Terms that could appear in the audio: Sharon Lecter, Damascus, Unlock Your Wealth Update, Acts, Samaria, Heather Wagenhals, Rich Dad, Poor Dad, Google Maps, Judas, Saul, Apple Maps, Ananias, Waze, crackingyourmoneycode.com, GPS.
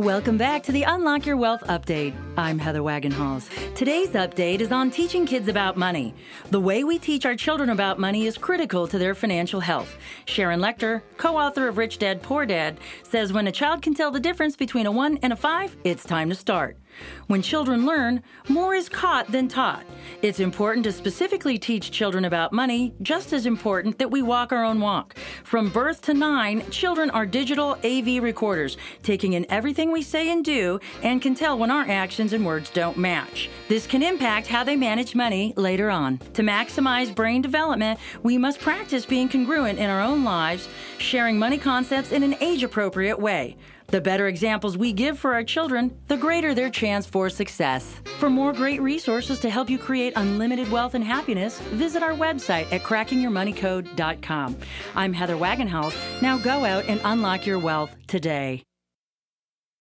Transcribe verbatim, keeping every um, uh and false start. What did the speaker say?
Welcome back to the Unlock Your Wealth Update. I'm Heather Wagenhals. Today's update is on teaching kids about money. The way we teach our children about money is critical to their financial health. Sharon Lecter, co-author of Rich Dad, Poor Dad, says when a child can tell the difference between a one and a five, it's time to start. When children learn, more is caught than taught. It's important to specifically teach children about money, just as important that we walk our own walk. From birth to nine, children are digital A V recorders, taking in everything we say and do, and can tell when our actions and words don't match. This can impact how they manage money later on. To maximize brain development, we must practice being congruent in our own lives, sharing money concepts in an age-appropriate way. The better examples we give for our children, the greater their chance for success. For more great resources to help you create unlimited wealth and happiness, visit our website at cracking your money code dot com. I'm Heather Wagenhals. Now go out and unlock your wealth today.